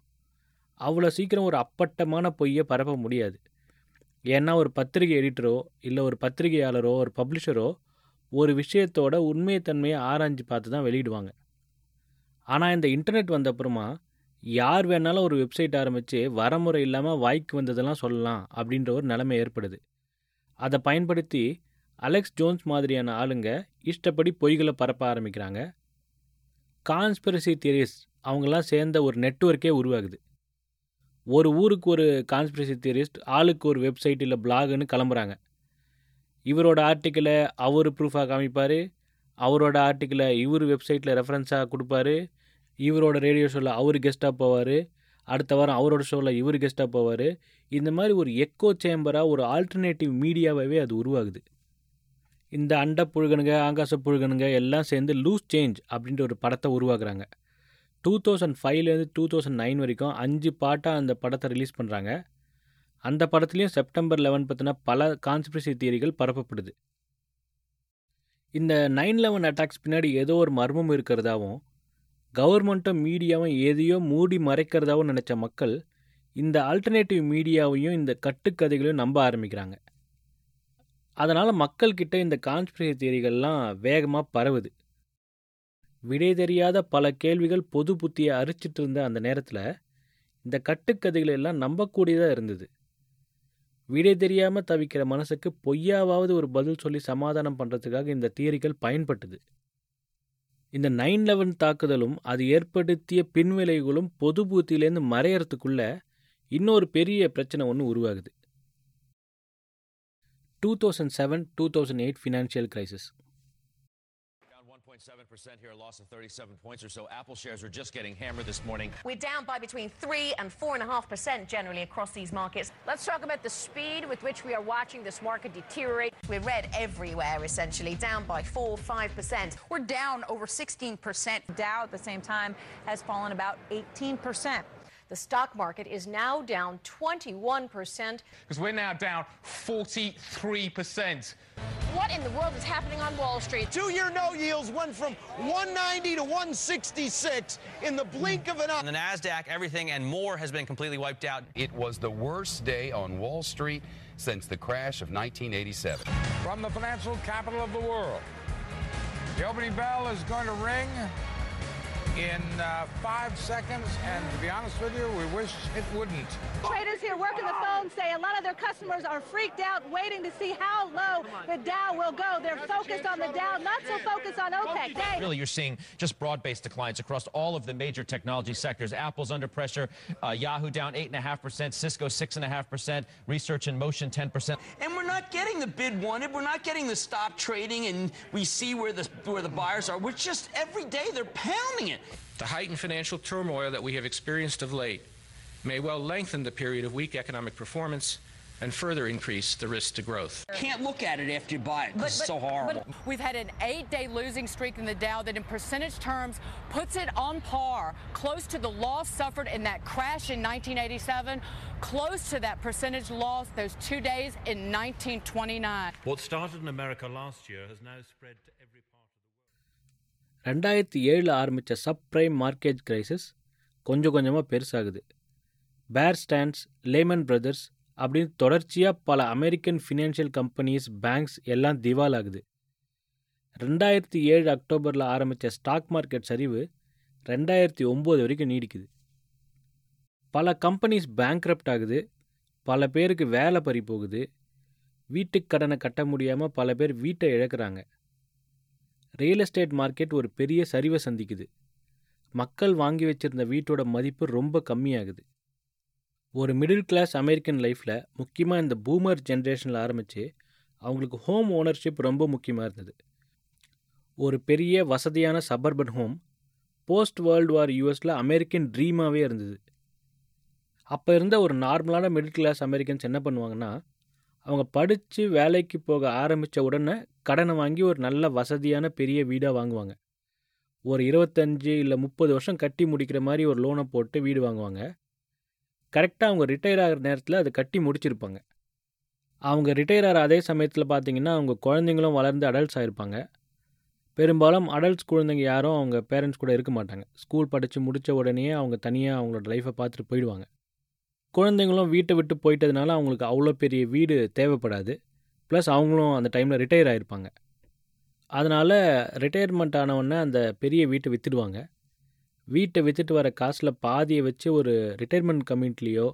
அவ்வளோ சீக்கிரம் ஒரு அப்பட்டமான பொய்யை பரப்ப முடியாது. ஏன்னா ஒரு பத்திரிகை எடிட்டரோ இல்லை ஒரு பத்திரிகையாளரோ ஒரு பப்ளிஷரோ ஒரு விஷயத்தோட உண்மைத்தன்மையை ஆராய்ஞ்சு பார்த்து தான் வெளியிடுவாங்க. ஆனால் இந்த இன்டர்நெட் வந்த அப்புறமா யார் வேணாலும் ஒரு வெப்சைட் ஆரம்பித்து வரமுறை இல்லாமல் வாய்க்கு வந்ததெல்லாம் சொல்லலாம் அப்படின்ற ஒரு நிலைமை ஏற்படுது. அதை பயன்படுத்தி அலெக்ஸ் ஜோன்ஸ் மாதிரியான ஆளுங்க இஷ்டப்படி பொய்களை பரப்ப ஆரம்பிக்கிறாங்க. கான்ஸ்பிரசி தியரிஸ்ட் அவங்களாம் சேர்ந்த ஒரு நெட்வொர்க்கே உருவாகுது. ஒரு ஊருக்கு ஒரு கான்ஸ்பிரசி தியரிஸ்ட், ஆளுக்கு ஒரு வெப்சைட் இல்லை பிளாகுன்னு கிளம்புறாங்க. இவரோட ஆர்டிக்கிளை அவர் ப்ரூஃபாக காமிப்பார், அவரோட ஆர்டிக்கிளை இவர் வெப்சைட்டில் ரெஃபரன்ஸாக கொடுப்பாரு, இவரோட ரேடியோ ஷோவில் அவர் கெஸ்ட்டாக போவார், அடுத்த வாரம் அவரோட ஷோவில் இவர் கெஸ்ட்டாக போவார். இந்த மாதிரி ஒரு எக்கோ சேம்பராக ஒரு ஆல்டர்னேட்டிவ் மீடியாவே அது உருவாகுது. இந்த அண்ட புழுகனுங்க, ஆகாச புழுகனுங்க எல்லாம் சேர்ந்து லூஸ் சேஞ்ச் அப்படின்ற ஒரு படத்தை உருவாக்குறாங்க. டூ தௌசண்ட் ஃபைவ்லேருந்து டூ தௌசண்ட் நைன் வரைக்கும் அஞ்சு பாட்டாக அந்த படத்தை ரிலீஸ் பண்ணுறாங்க. அந்த படத்துலேயும் செப்டம்பர் லெவன் பற்றின பல கான்ஸ்பிரசி தியரிகள் பரப்பப்படுது. இந்த நைன் லெவன் அட்டாக்ஸ் பின்னாடி ஏதோ ஒரு மர்மம் இருக்கிறதாவும் கவர்மெண்ட்டும் மீடியாவும் எதையோ மூடி மறைக்கிறதாவும் நினச்ச மக்கள் இந்த ஆல்டர்னேட்டிவ் மீடியாவையும் இந்த கட்டுக்கதைகளையும் நம்ப ஆரம்பிக்கிறாங்க. அதனால் மக்கள்கிட்ட இந்த கான்ஸ்பிரசி தியரிகள்லாம் வேகமாக பரவுது. விடை தெரியாத பல கேள்விகள் பொது புத்தியை அரிச்சிட்டு இருந்த அந்த நேரத்தில் இந்த கட்டுக்கதைகளெல்லாம் நம்பக்கூடியதாக இருந்தது. விடை தெரியாமல் தவிக்கிற மனசுக்கு பொய்யாவது ஒரு பதில் சொல்லி சமாதானம் பண்ணுறதுக்காக இந்த தியரிகள் பயன்பட்டுது. இந்த நைன் லெவன் தாக்குதலும் அது ஏற்படுத்திய பின்விளைவுகளும் பொது பூத்திலேருந்து மறையறதுக்குள்ள இன்னொரு பெரிய பிரச்சனை ஒன்று உருவாகுது. Two thousand seven two thousand eight financial crisis. seven percent here, a loss of thirty-seven points or so. Apple shares are just getting hammered this morning. We're down by between three and four point five percent generally across these markets. Let's talk about the speed with which we are watching this market deteriorate. We're red everywhere, essentially, down by four, five percent. We're down over sixteen percent. Dow at the same time has fallen about eighteen percent. The stock market is now down twenty-one percent. Because we're now down forty-three percent. What in the world is happening on Wall Street? Two-year no yields went from one ninety to one sixty-six in the blink of an eye. The NASDAQ, everything and more has been completely wiped out. It was the worst day on Wall Street since the crash of nineteen eighty-seven. From the financial capital of the world, the opening bell is going to ring in uh, five seconds, and to be honest with you, we wish it wouldn't. Traders here working the phone say a lot of their customers are freaked out, waiting to see how low the Dow will go. They're focused on the Dow, not so focused on OPEC. They- really, you're seeing just broad-based declines across all of the major technology sectors. Apple's under pressure, uh, Yahoo down eight point five percent, Cisco six point five percent, Research in Motion ten percent. And we're not getting the bid wanted, we're not getting the stop trading, and we see where the where the buyers are. We're just, every day they're pounding it. The heightened financial turmoil that we have experienced of late may well lengthen the period of weak economic performance and further increase the risk to growth. Can't look at it after you buy it, because it's so horrible. But we've had an eight-day losing streak in the Dow that in percentage terms puts it on par, close to the loss suffered in that crash in nineteen eighty-seven, close to that percentage loss those two days in nineteen twenty-nine. What started in America last year has now spread to every part. ரெண்டாயிரத்தி ஏழில் ஆரம்பித்த சப்ப்ரைம் mortgage crisis கொஞ்சம் கொஞ்சமாக பெருசாகுது. பேர் ஸ்டாண்ட்ஸ், லேமன் பிரதர்ஸ் அப்படின்னு தொடர்ச்சியாக பல American financial companies, banks எல்லாம் திவால் ஆகுது. ரெண்டாயிரத்தி ஏழு அக்டோபரில் ஆரம்பித்த ஸ்டாக் மார்க்கெட் சரிவு ரெண்டாயிரத்தி ஒம்பது வரைக்கும் நீடிக்குது. பல கம்பெனிஸ் பேங்க்ரப்ட் ஆகுது, பல பேருக்கு வேலை பறி போகுது, வீட்டுக் கடனை கட்ட முடியாமல் பல பேர் வீட்டை இழக்கிறாங்க. ரியல் எஸ்டேட் மார்க்கெட் ஒரு பெரிய சரிவை சந்திக்குது. மக்கள் வாங்கி வச்சிருந்த வீட்டோட மதிப்பு ரொம்ப கம்மியாகுது. ஒரு மிடில் கிளாஸ் அமெரிக்கன் லைஃப்பில் முக்கியமாக இந்த பூமர் ஜென்ரேஷனில் ஆரம்பித்து அவங்களுக்கு ஹோம் ஓனர்ஷிப் ரொம்ப முக்கியமாக இருந்தது. ஒரு பெரிய வசதியான suburban home post world war யூஎஸில் அமெரிக்கன் ட்ரீமாகவே இருந்தது. அப்போ இருந்த ஒரு நார்மலான மிடில் கிளாஸ் அமெரிக்கன்ஸ் என்ன பண்ணுவாங்கன்னா, அவங்க படித்து வேலைக்கு போக ஆரம்பித்த உடனே கடனை வாங்கி ஒரு நல்ல வசதியான பெரிய வீடாக வாங்குவாங்க. ஒரு இருபத்தஞ்சி இல்லை முப்பது வருஷம் கட்டி முடிக்கிற மாதிரி ஒரு லோனை போட்டு வீடு வாங்குவாங்க. கரெக்டாக அவங்க ரிட்டையர் ஆகிற நேரத்தில் அதை கட்டி முடிச்சிருப்பாங்க. அவங்க ரிட்டையர் ஆகிற அதே சமயத்தில் பார்த்திங்கன்னா அவங்க குழந்தைங்களும் வளர்ந்து அடல்ட்ஸ் ஆகிருப்பாங்க. பெரும்பாலும் அடல்ட்ஸ் குழந்தைங்க யாரும் அவங்க பேரண்ட்ஸ் கூட இருக்க மாட்டாங்க. ஸ்கூல் படித்து முடித்த உடனே அவங்க தனியாக அவங்களோட லைஃப்பை பார்த்துட்டு போயிடுவாங்க. குழந்தைங்களும் வீட்டை விட்டு போயிட்டதுனால அவங்களுக்கு அவ்வளோ பெரிய வீடு தேவைப்படாது. ப்ளஸ் அவங்களும் அந்த டைமில் ரிட்டையர் ஆகிருப்பாங்க. அதனால் ரிட்டையர்மெண்ட் ஆனவுடனே அந்த பெரிய வீட்டை விற்றுடுவாங்க. வீட்டை விற்றுட்டு வர காசில் பாதியை வச்சு ஒரு ரிட்டையர்மெண்ட் கம்யூனிட்டிலையோ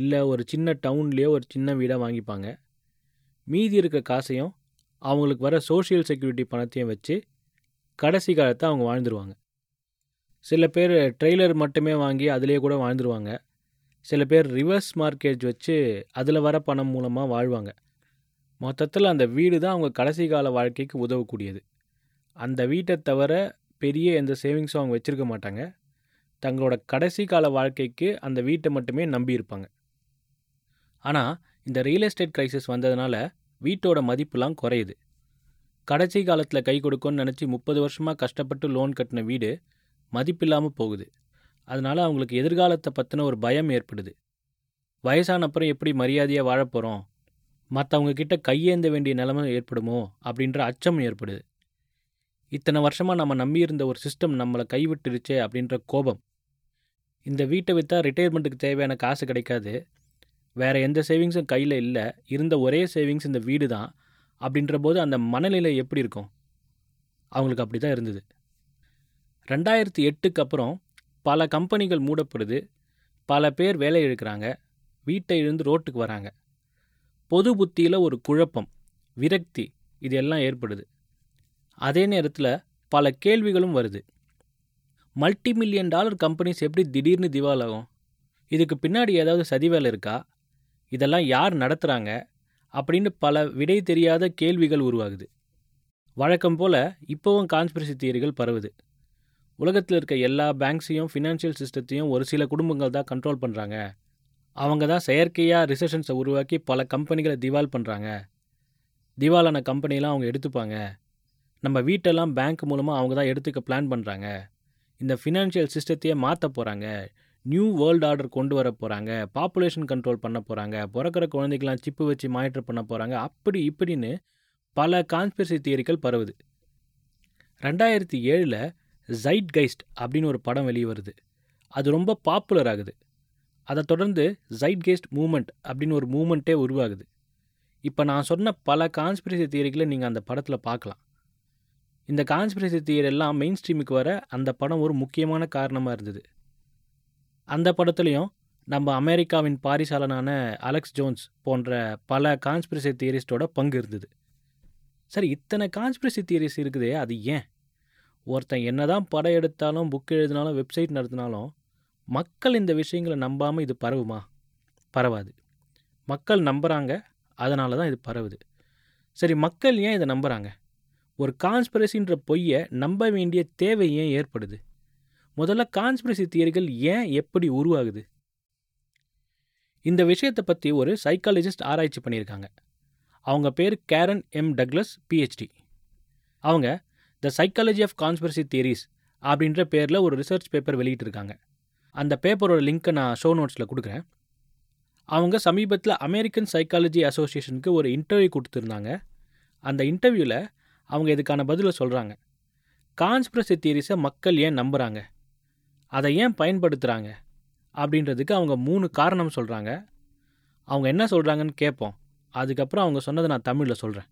இல்லை ஒரு சின்ன டவுன்லேயோ ஒரு சின்ன வீடாக வாங்கிப்பாங்க. மீதி இருக்க காசையும் அவங்களுக்கு வர சோஷியல் செக்யூரிட்டி பணத்தையும் வச்சு கடைசி காலத்தை அவங்க வாழ்ந்துருவாங்க. சில பேர் ட்ரெய்லர் மட்டுமே வாங்கி அதிலே கூட வாழ்ந்துருவாங்க. சில பேர் ரிவர்ஸ் மார்க்கேஜ் வச்சு அதில் வர பணம் மூலமாக வாழ்வாங்க. மொத்தத்தில் அந்த வீடு தான் அவங்க கடைசி கால வாழ்க்கைக்கு உதவக்கூடியது. அந்த வீட்டை தவிர பெரிய எந்த சேவிங்ஸும் அவங்க வச்சுருக்க மாட்டாங்க. தங்களோட கடைசி கால வாழ்க்கைக்கு அந்த வீட்டை மட்டுமே நம்பியிருப்பாங்க. ஆனால் இந்த ரியல் எஸ்டேட் கிரைசிஸ் வந்ததுனால வீட்டோட மதிப்புலாம் குறையுது. கடைசி காலத்தில் கை கொடுக்கும்னு நினச்சி முப்பது வருஷமாக கஷ்டப்பட்டு லோன் கட்டின வீடு மதிப்பில்லாமல் போகுது. அதனால் அவங்களுக்கு எதிர்காலத்தை பற்றின ஒரு பயம் ஏற்படுது. வயசான அப்புறம் எப்படி மரியாதையாக வாழ போகிறோம், மற்றவங்கக்கிட்ட கையேந்த வேண்டிய நிலைமை ஏற்படுமோ அப்படின்ற அச்சம் ஏற்படுது. இத்தனை வருஷமாக நம்ம நம்பியிருந்த ஒரு சிஸ்டம் நம்மளை கைவிட்டுருச்சே அப்படின்ற கோபம். இந்த வீட்டை விற்றா ரிட்டையர்மெண்ட்டுக்கு தேவையான காசு கிடைக்காது, வேறு எந்த சேவிங்ஸும் கையில் இல்லை, இருந்த ஒரே சேவிங்ஸ் இந்த வீடு தான் அப்படின்ற போது அந்த மனநிலை எப்படி இருக்கும்? அவங்களுக்கு அப்படி தான் இருந்தது. ரெண்டாயிரத்தி எட்டுக்கு அப்புறம் பல கம்பெனிகள் மூடப்படுது, பல பேர் வேலை இழுக்கிறாங்க, வீட்டை இருந்து ரோட்டுக்கு வராங்க. பொது புத்தியில் ஒரு குழப்பம், விரக்தி, இது எல்லாம் ஏற்படுது. அதே நேரத்தில் பல கேள்விகளும் வருது. மல்டி மில்லியன் டாலர் கம்பெனிஸ் எப்படி திடீர்னு திவாலாகும்? இதுக்கு பின்னாடி ஏதாவது சதிவேலை இருக்கா? இதெல்லாம் யார் நடத்துகிறாங்க அப்படின்னு பல விடை தெரியாத கேள்விகள் உருவாகுது. வழக்கம் போல் இப்போவும் கான்ஸ்பிரசி தியரிகள் பரவுது. உலகத்தில் இருக்க எல்லா பேங்க்ஸையும் ஃபினான்ஷியல் சிஸ்டத்தையும் ஒரு சில குடும்பங்கள் தான் கண்ட்ரோல் பண்ணுறாங்க, அவங்க தான் செயற்கையாக ரிசெஷன்ஸை உருவாக்கி பல கம்பெனிகளை திவால் பண்ணுறாங்க, திவாலான கம்பெனிலாம் அவங்க எடுத்துப்பாங்க, நம்ம வீட்டெல்லாம் பேங்க் மூலமாக அவங்க தான் எடுத்துக்க பிளான் பண்ணுறாங்க, இந்த ஃபினான்ஷியல் சிஸ்டத்தையே மாற்ற போகிறாங்க, நியூ வேர்ல்டு ஆர்டர் கொண்டு வர போகிறாங்க, பாப்புலேஷன் கண்ட்ரோல் பண்ண போகிறாங்க, பிறக்கிற குழந்தைக்கெலாம் சிப்பு வச்சு மானிட்டர் பண்ண போகிறாங்க, அப்படி இப்படின்னு பல கான்ஸ்பிரசி தியரிகள் பரவுது. ரெண்டாயிரத்தி ஏழில் ஜைட்கைஸ்ட் அப்படின்னு ஒரு படம் வெளியே வருது. அது ரொம்ப பாப்புலர் ஆகுது. அதை தொடர்ந்து ஜைட்கைஸ்ட் மூமெண்ட் அப்படின்னு ஒரு மூமெண்ட்டே உருவாகுது. இப்போ நான் சொன்ன பல கான்ஸ்பிரசி தியரிகளை நீங்கள் அந்த படத்தில் பார்க்கலாம். இந்த கான்ஸ்பிரசி தியரெல்லாம் மெயின் ஸ்ட்ரீமுக்கு வர அந்த படம் ஒரு முக்கியமான காரணமாக இருந்தது. அந்த படத்துலேயும் நம்ம அமெரிக்காவின் பாரிசாலனான அலெக்ஸ் ஜோன்ஸ் போன்ற பல கான்ஸ்பிரசி தியரிஸ்டோட பங்கு இருந்தது. சரி, இத்தனை கான்ஸ்பிரசி தியரிஸ் இருக்குதே, அது ஏன்? ஒருத்தன் என்ன தான் படம் எடுத்தாலும், புக் எழுதினாலும், வெப்சைட் நடத்தினாலும் மக்கள் இந்த விஷயங்களை நம்பாமல் இது பரவுமா? பரவாது. மக்கள் நம்புகிறாங்க, அதனால தான் இது பரவுது. சரி, மக்கள் ஏன் இதை நம்புகிறாங்க? ஒரு கான்ஸ்பிரசின்ற பொய்யை நம்ப வேண்டிய தேவை ஏன் ஏற்படுது? முதல்ல கான்ஸ்பிரசி தியரிகள் ஏன், எப்படி உருவாகுது? இந்த விஷயத்தை பற்றி ஒரு சைக்காலஜிஸ்ட் ஆராய்ச்சி பண்ணியிருக்காங்க. அவங்க பேர் கேரன் எம். Douglas, PhD. அவங்க the psychology of conspiracy theories அப்படின்ற பேரில் ஒரு ரிசர்ச் பேப்பர் வெளியிட்டிருக்காங்க. அந்த பேப்பரோட லிங்க்கை நான் ஷோ நோட்ஸில் கொடுக்குறேன். அவங்க சமீபத்தில் அமெரிக்கன் சைக்காலஜி அசோசியேஷனுக்கு ஒரு இன்டர்வியூ கொடுத்துருந்தாங்க. அந்த இன்டர்வியூவில் அவங்க இதுக்கான பதிலை சொல்கிறாங்க. கான்ஸ்பிரசி தியரிஸை மக்கள் ஏன் நம்புகிறாங்க, அதை ஏன் பயன்படுத்துகிறாங்க அப்படின்றதுக்கு அவங்க மூணு காரணம் சொல்கிறாங்க. அவங்க என்ன சொல்கிறாங்கன்னு கேட்போம். அதுக்கப்புறம் அவங்க சொன்னதை நான் தமிழில் சொல்கிறேன்.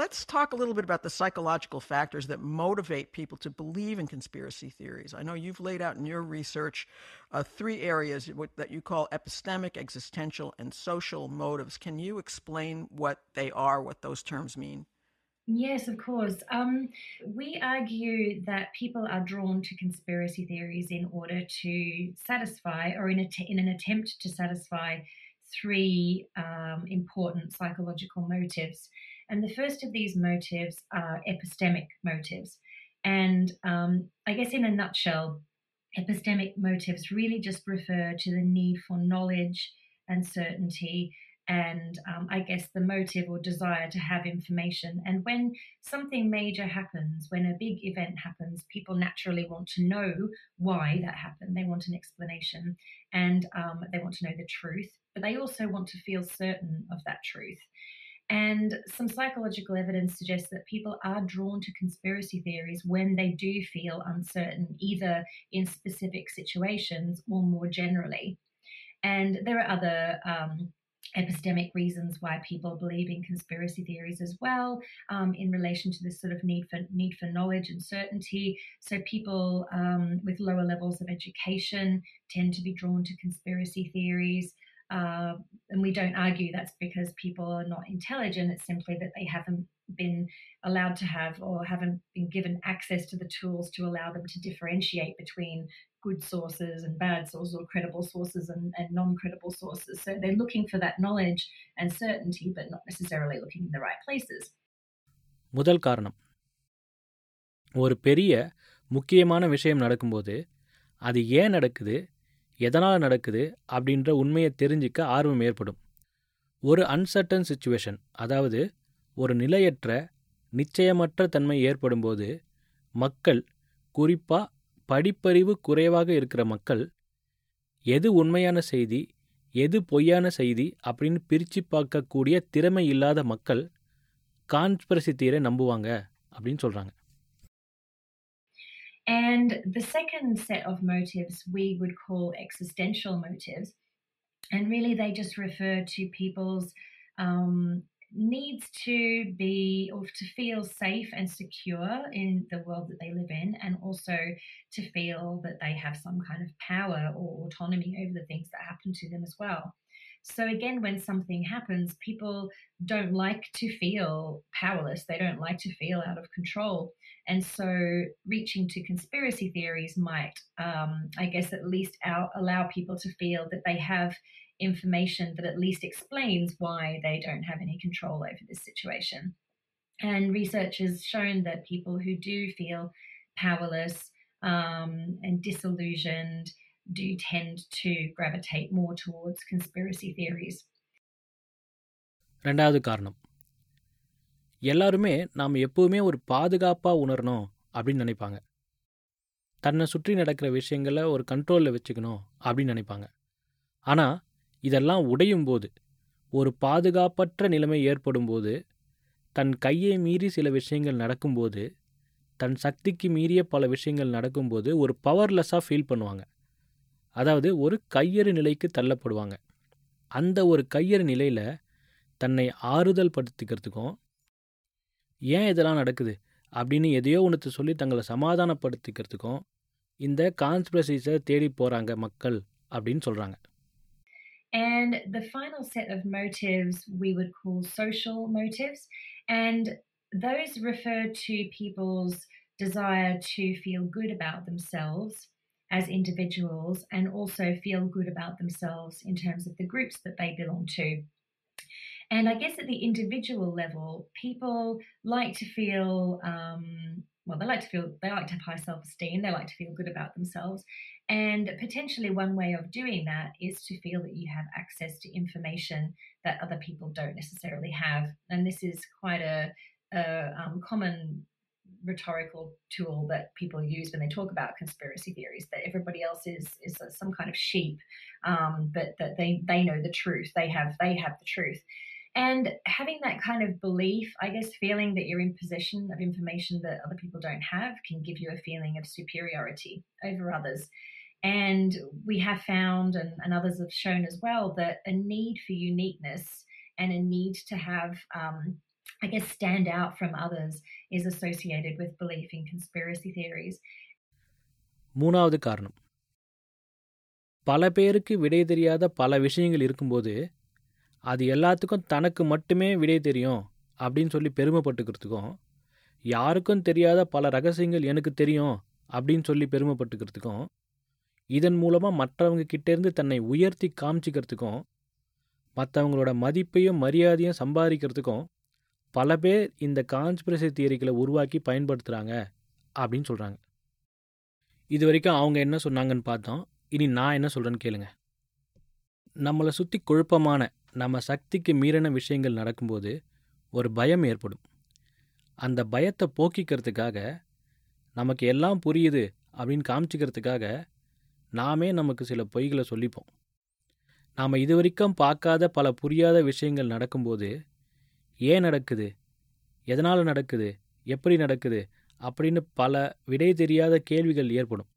Let's talk a little bit about the psychological factors that motivate people to believe in conspiracy theories. I know you've laid out in your research uh, three areas that you call epistemic, existential, and social motives. Can you explain what they are, what those terms mean? Yes, of course. Um, we argue that people are drawn to conspiracy theories in order to satisfy, or in, a t- in an attempt to satisfy, three um, important psychological motives. And the first of these motives are epistemic motives. And um, I guess in a nutshell, epistemic motives really just refer to the need for knowledge and certainty and um, I guess the motive or desire to have information. And when something major happens, when a big event happens, people naturally want to know why that happened. They want an explanation and um, they want to know the truth, but they also want to feel certain of that truth. And some psychological evidence suggests that people are drawn to conspiracy theories when they do feel uncertain, either in specific situations or more generally. And there are other um, epistemic reasons why people believe in conspiracy theories as well, um, in relation to this sort of need for need for knowledge and certainty. So people um, with lower levels of education tend to be drawn to conspiracy theories. Uh, and we don't argue that's because people are not intelligent. It's simply that they haven't been allowed to have or haven't been given access to the tools to allow them to differentiate between good sources and bad sources, or credible sources and, and non-credible sources. So they're looking for that knowledge and certainty, but not necessarily looking in the right places. முதல் காரணம், ஒரு பெரிய முக்கியமான விஷயம் நடக்கும்போது அது ஏன் நடக்குது, எதனால் நடக்குது அப்படின்ற உண்மையை தெரிஞ்சிக்க ஆர்வம் ஏற்படும். ஒரு அன்சர்டன் சிச்சுவேஷன், அதாவது ஒரு நிலையற்ற நிச்சயமற்ற தன்மை ஏற்படும்போது மக்கள், குறிப்பாக படிப்பறிவு குறைவாக இருக்கிற மக்கள், எது உண்மையான செய்தி எது பொய்யான செய்தி அப்படின்னு பிரித்து பார்க்கக்கூடிய திறமை இல்லாத மக்கள் கான்ஸ்பிரசி தியரியை நம்புவாங்க அப்படின்னு சொல்கிறாங்க. And the second set of motives we would call existential motives. And really they just refer to people's um, needs to be or to feel safe and secure in the world that they live in, and also to feel that they have some kind of power or autonomy over the things that happen to them as well. So again, when something happens, people don't like to feel powerless. They don't like to feel out of control. And so reaching to conspiracy theories might, um, I guess, at least out, allow people to feel that they have information that at least explains why they don't have any control over this situation. And research has shown that people who do feel powerless um, and disillusioned do tend to gravitate more towards conspiracy theories. ரெண்டாவது காரணம், எல்லாருமே நாம் எப்போவுமே ஒரு பாதுகாப்பாக உணரணும் அப்படின்னு நினைப்பாங்க. தன்னை சுற்றி நடக்கிற விஷயங்களை ஒரு கண்ட்ரோலில் வச்சுக்கணும் அப்படின்னு நினைப்பாங்க. ஆனால் இதெல்லாம் உடையும் போது, ஒரு பாதுகாப்பற்ற நிலைமை ஏற்படும் போது, தன் கையை மீறி சில விஷயங்கள் நடக்கும்போது, தன் சக்திக்கு மீறிய பல விஷயங்கள் நடக்கும்போது ஒரு பவர்லெஸ்ஸாக ஃபீல் பண்ணுவாங்க. அதாவது ஒரு கையறு நிலைக்கு தள்ளப்படுவாங்க. அந்த ஒரு கையறு நிலையில் தன்னை ஆறுதல் படுத்திக்கிறதுக்கும், ஏன் இதெல்லாம் நடக்குது அப்படின்னு எதையோ ஒன்று சொல்லி தங்களை சமாதானப்படுத்திக்கிறதுக்கும் இந்த கான்ஸ்பிரசிஸை தேடி போகிறாங்க மக்கள் அப்படின்னு சொல்கிறாங்க. And the final set of motives we would call social motives, and those refer to people's desire to feel good about themselves as individuals, and also feel good about themselves in terms of the groups that they belong to. And I guess at the individual level, people like to feel, um, well, they like to feel, they like to have high self-esteem, they like to feel good about themselves. And potentially one way of doing that is to feel that you have access to information that other people don't necessarily have. And this is quite a, a um, common rhetorical tool that people use when they talk about conspiracy theories, that everybody else is is some kind of sheep, um, but that they they know the truth, they have they have the truth. And having that kind of belief, I guess feeling that you're in possession of information that other people don't have, can give you a feeling of superiority over others. And we have found, and, and others have shown as well, that a need for uniqueness and a need to have um I guess stand out from others is associated with belief in conspiracy theories. மூணாவது காரணம், பல பேருக்கு விடை தெரியாத பல விஷயங்கள் இருக்கும்போது அது எல்லாத்துக்கும் தனக்கு மட்டுமே விடை தெரியும் அப்படின்னு சொல்லி பெருமைப்பட்டுக்கிறதுக்கும், யாருக்கும் தெரியாத பல ரகசியங்கள் எனக்கு தெரியும் அப்படின்னு சொல்லி பெருமைப்பட்டுக்கிறதுக்கும், இதன் மூலமாக மற்றவங்க கிட்டேருந்து தன்னை உயர்த்தி காமிச்சிக்கிறதுக்கும், மற்றவங்களோட மதிப்பையும் மரியாதையும் சம்பாதிக்கிறதுக்கும் பல பேர் இந்த கான்ஸ்பிரசி தியரிகளை உருவாக்கி பயன்படுத்துகிறாங்க அப்படின்னு சொல்கிறாங்க. இது வரைக்கும் அவங்க என்ன சொன்னாங்கன்னு பார்த்தோம். இனி நான் என்ன சொல்கிறேன்னு கேளுங்க. நம்மளை சுற்றி குழப்பமான, நம்ம சக்திக்கு மீறின விஷயங்கள் நடக்கும்போது ஒரு பயம் ஏற்படும். அந்த பயத்தை போக்கிக்கிறதுக்காக, நமக்கு எல்லாம் புரியுது அப்படின்னு காமிச்சிக்கிறதுக்காக நாமே நமக்கு சில பொய்களை சொல்லிப்போம். நாம் இது வரைக்கும் பார்க்காத பல புரியாத விஷயங்கள் நடக்கும்போது ஏன் நடக்குது, எதனால் நடக்குது, எப்படி நடக்குது அப்படின்னு பல விடை தெரியாத கேள்விகள் ஏற்படும்.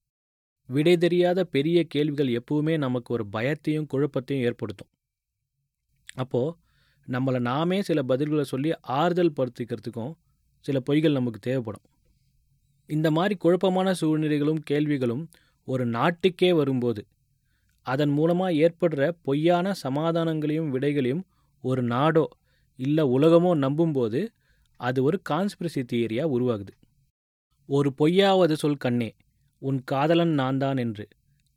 விடை தெரியாத பெரிய கேள்விகள் எப்பவுமே நமக்கு ஒரு பயத்தையும் குழப்பத்தையும் ஏற்படுத்தும். அப்போது நம்மளை நாமே சில பதில்களை சொல்லி ஆறுதல் படுத்திக்கிறதுக்கும் சில பொய்கள் நமக்கு தேவைப்படும். இந்த மாதிரி குழப்பமான சூழ்நிலைகளும் கேள்விகளும் ஒரு நாட்டுக்கே வரும்போது அதன் மூலமாக ஏற்படுற பொய்யான சமாதானங்களையும் விடைகளையும் ஒரு நாடோ இல்லை உலகமோ நம்பும்போது அது ஒரு கான்ஸ்பிரசி தியரியாக உருவாகுது. ஒரு பொய்யாவது சொல் கண்ணே, உன் காதலன் நான் தான் என்று,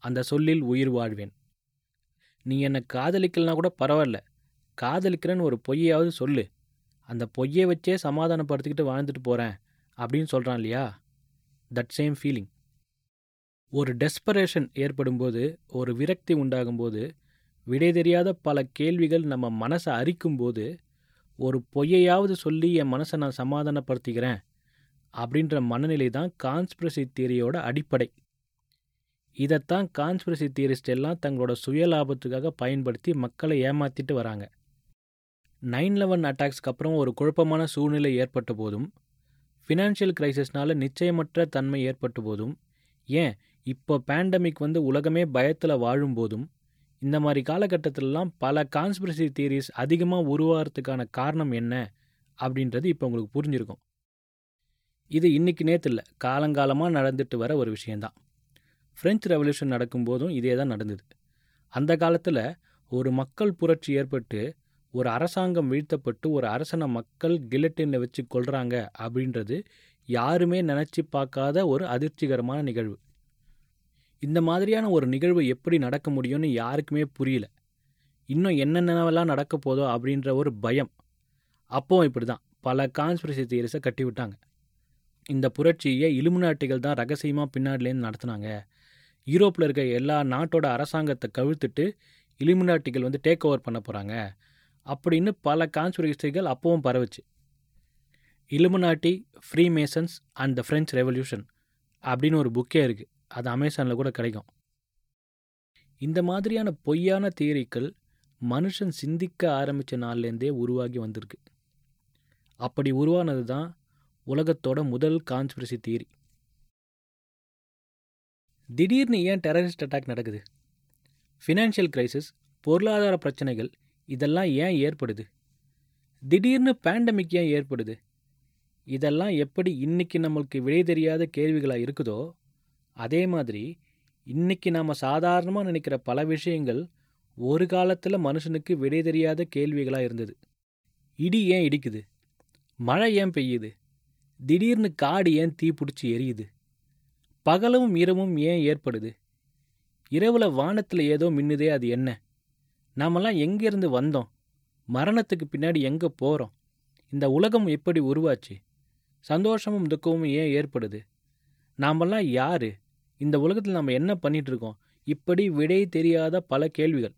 அந்த சொல்லில் உயிர் வாழ்வேன். நீ என்னை காதலிக்கலனா கூட பரவாயில்ல, காதலிக்கிறேன்னு ஒரு பொய்யாவது சொல்லு, அந்த பொய்யை வச்சே சமாதானப்படுத்திக்கிட்டு வாழ்ந்துட்டு போகிறேன் அப்படின்னு சொல்கிறான் இல்லையா, தட் சேம் ஃபீலிங். ஒரு டெஸ்பரேஷன் ஏற்படும்போது, ஒரு விரக்தி உண்டாகும்போது, விடை தெரியாத பல கேள்விகள் நம்ம மனசை அரிக்கும்போது ஒரு பொய்யையாவது சொல்லி என் மனசை நான் சமாதானப்படுத்திக்கிறேன் அப்படின்ற மனநிலை தான் கான்ஸ்பிரசி தியரியோட அடிப்படை. இதைத்தான் கான்ஸ்பிரசி தியரிஸ்ட் எல்லாம் தங்களோட சுய லாபத்துக்காக பயன்படுத்தி மக்களை ஏமாற்றிட்டு வராங்க. நைன் லெவன் அட்டாக்ஸ்க்கு அப்புறம் ஒரு குழப்பமான சூழ்நிலை ஏற்பட்ட போதும், ஃபினான்ஷியல் கிரைசிஸ்னால் நிச்சயமற்ற தன்மை ஏற்பட்ட போதும், ஏன் இப்போ பேண்டமிக் வந்து உலகமே பயத்தில் வாழும்போதும், இந்த மாதிரி காலகட்டத்திலலாம் பல கான்ஸ்பிரசி தியரிஸ் அதிகமாக உருவாகிறதுக்கான காரணம் என்ன அப்படின்றது இப்போ உங்களுக்கு புரிஞ்சிருக்கும். இது இன்றைக்கி நேற்று இல்லை, காலங்காலமாக நடந்துட்டு வர ஒரு விஷயந்தான். ஃப்ரெஞ்ச் ரெவல்யூஷன் நடக்கும்போதும் இதே தான் நடந்தது. அந்த காலத்தில் ஒரு மக்கள் புரட்சி ஏற்பட்டு ஒரு அரசாங்கம் வீழ்த்தப்பட்டு ஒரு அரசனை மக்கள் கில்லட்டினில் வச்சு கொள்கிறாங்க அப்படின்றது யாருமே நினச்சி பார்க்காத ஒரு அதிர்ச்சிகரமான நிகழ்வு. இந்த மாதிரியான ஒரு நிகழ்வு எப்படி நடக்க முடியும்னு யாருக்குமே புரியல. இன்னும் என்னென்னவெல்லாம் நடக்க போதோ அப்படின்ற ஒரு பயம். அப்போவும் இப்படி தான் பல கான்ஸ்பிரசி தியரிஸை கட்டிவிட்டாங்க. இந்த புரட்சியை இலுமினாட்டிகள் தான் ரகசியமாக பின்னாடிலேருந்து நடத்துனாங்க, யூரோப்பில் இருக்க எல்லா நாட்டோட அரசாங்கத்தை கவிழ்த்துட்டு இலுமினாட்டிகள் வந்து டேக் ஓவர் பண்ண போகிறாங்க அப்படின்னு பல கான்ஸ்பிரசிகள் அப்பவும் பரவுச்சு. இலுமினாட்டி, Freemasons and the French revolution அப்படின்னு ஒரு புக்கே இருக்குது, அது அமேசானில் கூட கிடைக்கும். இந்த மாதிரியான பொய்யான தியரிகள் மனுஷன் சிந்திக்க ஆரம்பித்த நாள்லேருந்தே உருவாகி வந்திருக்கு. அப்படி உருவானது தான் உலகத்தோட முதல் கான்ஸ்பிரசி தியரி. திடீர்னு ஏன் டெரரிஸ்ட் அட்டாக் நடக்குது? ஃபினான்ஷியல் கிரைசிஸ், பொருளாதார பிரச்சனைகள், இதெல்லாம் ஏன் ஏற்படுது? திடீர்னு பேண்டமிக் ஏன் ஏற்படுது? இதெல்லாம் எப்படி இன்றைக்கி நம்மளுக்கு விடை தெரியாத கேள்விகளாக இருக்குதோ, அதே மாதிரி இன்றைக்கி நாம் சாதாரணமாக நினைக்கிற பல விஷயங்கள் ஒரு காலத்தில் மனுஷனுக்கு விடை தெரியாத கேள்விகளாக இருந்தது. இடி ஏன் இடிக்குது? மழை ஏன் பெய்யுது? திடீர்னு காடு ஏன் தீப்பிடிச்சி எரியுது? பகலும் இரவும் ஏன் ஏற்படுது? இரவில் வானத்தில் ஏதோ மின்னுதே, அது என்ன? நாமெல்லாம் எங்கேருந்து வந்தோம்? மரணத்துக்கு பின்னாடி எங்கே போகிறோம்? இந்த உலகம் எப்படி உருவாச்சு? சந்தோஷமும் துக்கமும் ஏன் ஏற்படுது? நாமெல்லாம் யார்? இந்த உலகத்தில் நம்ம என்ன பண்ணிகிட்ருக்கோம்? இப்படி விடை தெரியாத பல கேள்விகள்.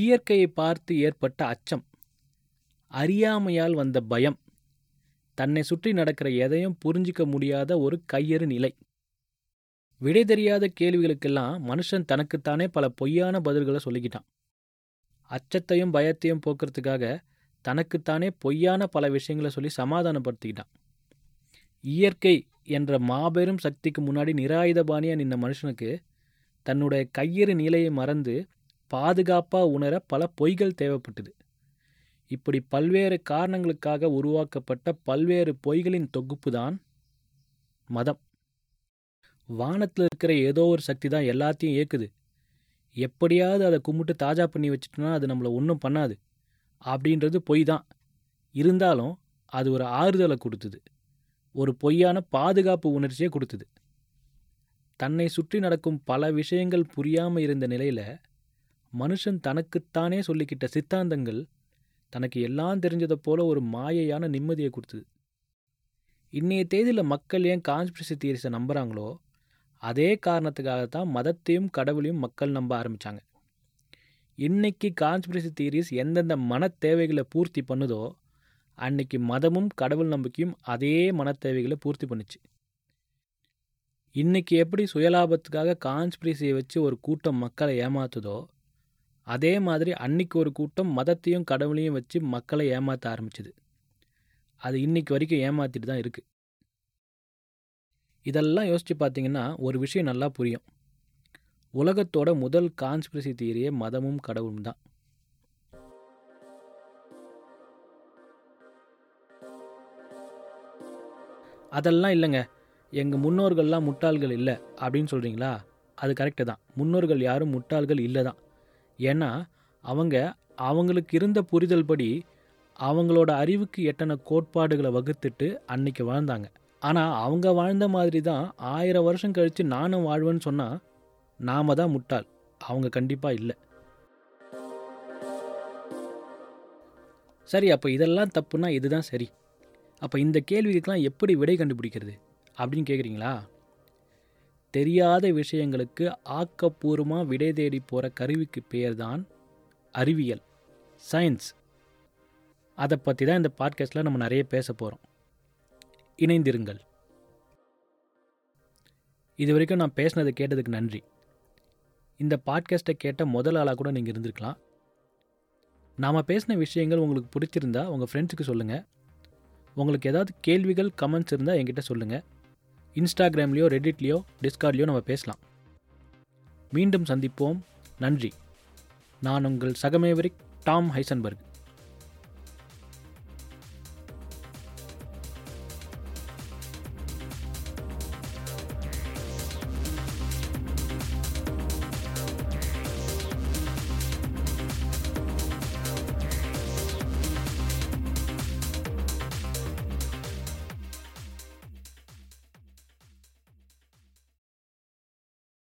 இயற்கையை பார்த்து ஏற்பட்ட அச்சம், அறியாமையால் வந்த பயம், தன்னை சுற்றி நடக்கிற எதையும் புரிஞ்சிக்க முடியாத ஒரு கையறு நிலை. விடை தெரியாத கேள்விகளுக்கெல்லாம் மனுஷன் தனக்குத்தானே பல பொய்யான பதில்களை சொல்லிக்கிட்டான். அச்சத்தையும் பயத்தையும் போக்குறதுக்காக தனக்குத்தானே பொய்யான பல விஷயங்களை சொல்லி சமாதானப்படுத்திக்கிட்டான். இயற்கை என்ற மாபெரும் சக்திக்கு முன்னாடி நிராயுதபாணியாக நின்ற மனுஷனுக்கு தன்னுடைய கையறு நிலையை மறந்து பாதுகாப்பாக உணர பல பொய்கள் தேவைப்பட்டது. இப்படி பல்வேறு காரணங்களுக்காக உருவாக்கப்பட்ட பல்வேறு பொய்களின் தொகுப்பு தான் மதம். வானத்தில் இருக்கிற ஏதோ ஒரு சக்தி தான் எல்லாத்தையும் இயக்குது, எப்படியாவது அதை கும்பிட்டு தாஜா பண்ணி வச்சுட்டோன்னா அது நம்மளை ஒன்றும் பண்ணாது அப்படின்றது பொய் தான். இருந்தாலும் அது ஒரு ஆறுதலை கொடுத்தது, ஒரு பொய்யான பாதுகாப்பு உணர்ச்சியை கொடுத்தது. தன்னை சுற்றி நடக்கும் பல விஷயங்கள் புரியாமல் இருந்த நிலையில் மனுஷன் தனக்குத்தானே சொல்லிக்கிட்ட சித்தாந்தங்கள் தனக்கு எல்லாம் தெரிஞ்சதை போல ஒரு மாயையான நிம்மதியை கொடுத்தது. இன்றைய தேதியில் மக்கள் ஏன் கான்ஸ்பிரசி தியரிஸை நம்புகிறாங்களோ அதே காரணத்துக்காகத்தான் மதத்தையும் கடவுளையும் மக்கள் நம்ப ஆரம்பித்தாங்க. இன்றைக்கி கான்ஸ்பிரசி தியரிஸ் எந்தெந்த மன தேவைகளை பூர்த்தி பண்ணுதோ அன்றைக்கி மதமும் கடவுள் நம்பிக்கையும் அதே மன தேவைகளை பூர்த்தி பண்ணிச்சு. இன்றைக்கி எப்படி சுயலாபத்துக்காக கான்ஸ்பிரசியை வச்சு ஒரு கூட்டம் மக்களை ஏமாத்துதோ அதே மாதிரி அன்றைக்கி ஒரு கூட்டம் மதத்தையும் கடவுளையும் வச்சு மக்களை ஏமாற்ற ஆரம்பிச்சுது. அது இன்றைக்கி வரைக்கும் ஏமாற்றிட்டு தான் இருக்குது. இதெல்லாம் யோசித்து பார்த்திங்கன்னா ஒரு விஷயம் நல்லா புரியும். உலகத்தோட முதல் கான்ஸ்பிரசி தியரியே மதமும் கடவுளும் தான். அதெல்லாம் இல்லைங்க, எங்கள் முன்னோர்கள்லாம் முட்டாள்கள் இல்லை அப்படின்னு சொல்கிறீங்களா? அது கரெக்டு தான். முன்னோர்கள் யாரும் முட்டாள்கள் இல்லை தான். ஏன்னா அவங்க அவங்களுக்கு இருந்த புரிதல் படி அவங்களோட அறிவுக்கு எட்டன கோட்பாடுகளை வகுத்துட்டு அன்றைக்கி வாழ்ந்தாங்க. ஆனால் அவங்க வாழ்ந்த மாதிரி தான் ஆயிரம் வருஷம் கழித்து நானும் வாழ்வேன்னு சொன்னால் நாம் தான் முட்டாள், அவங்க கண்டிப்பாக இல்லை. சரி, அப்போ இதெல்லாம் தப்புனா இதுதான் சரி. அப்போ இந்த கேள்விக்கெல்லாம் எப்படி விடை கண்டுபிடிக்கிறது அப்படின்னு கேட்குறீங்களா? தெரியாத விஷயங்களுக்கு ஆக்கப்பூர்வமாக விடை தேடி போகிற கருவிக்கு பேர் தான் அறிவியல், சயின்ஸ். அதை பற்றி தான் இந்த பாட்காஸ்ட்டில் நம்ம நிறைய பேச போகிறோம். இணைந்திருங்கள். இது வரைக்கும் நான் பேசினதை கேட்டதுக்கு நன்றி. இந்த பாட்காஸ்ட்டை கேட்ட முதல் ஆளாக கூட நீங்கள் இருந்திருக்கலாம். நாம் பேசின விஷயங்கள் உங்களுக்கு பிடிச்சிருந்தா உங்கள் ஃப்ரெண்ட்ஸுக்கு சொல்லுங்கள். உங்களுக்கு ஏதாவது கேள்விகள் கமெண்ட்ஸ் இருந்தால் என்கிட்ட சொல்லுங்கள். இன்ஸ்டாகிராம்லேயோ ரெடிட்லேயோ டிஸ்கார்ட்லேயோ நம்ம பேசலாம். மீண்டும் சந்திப்போம். நன்றி. நான் உங்கள் சகமேவரிக் டாம் ஹைசன்பர்க்.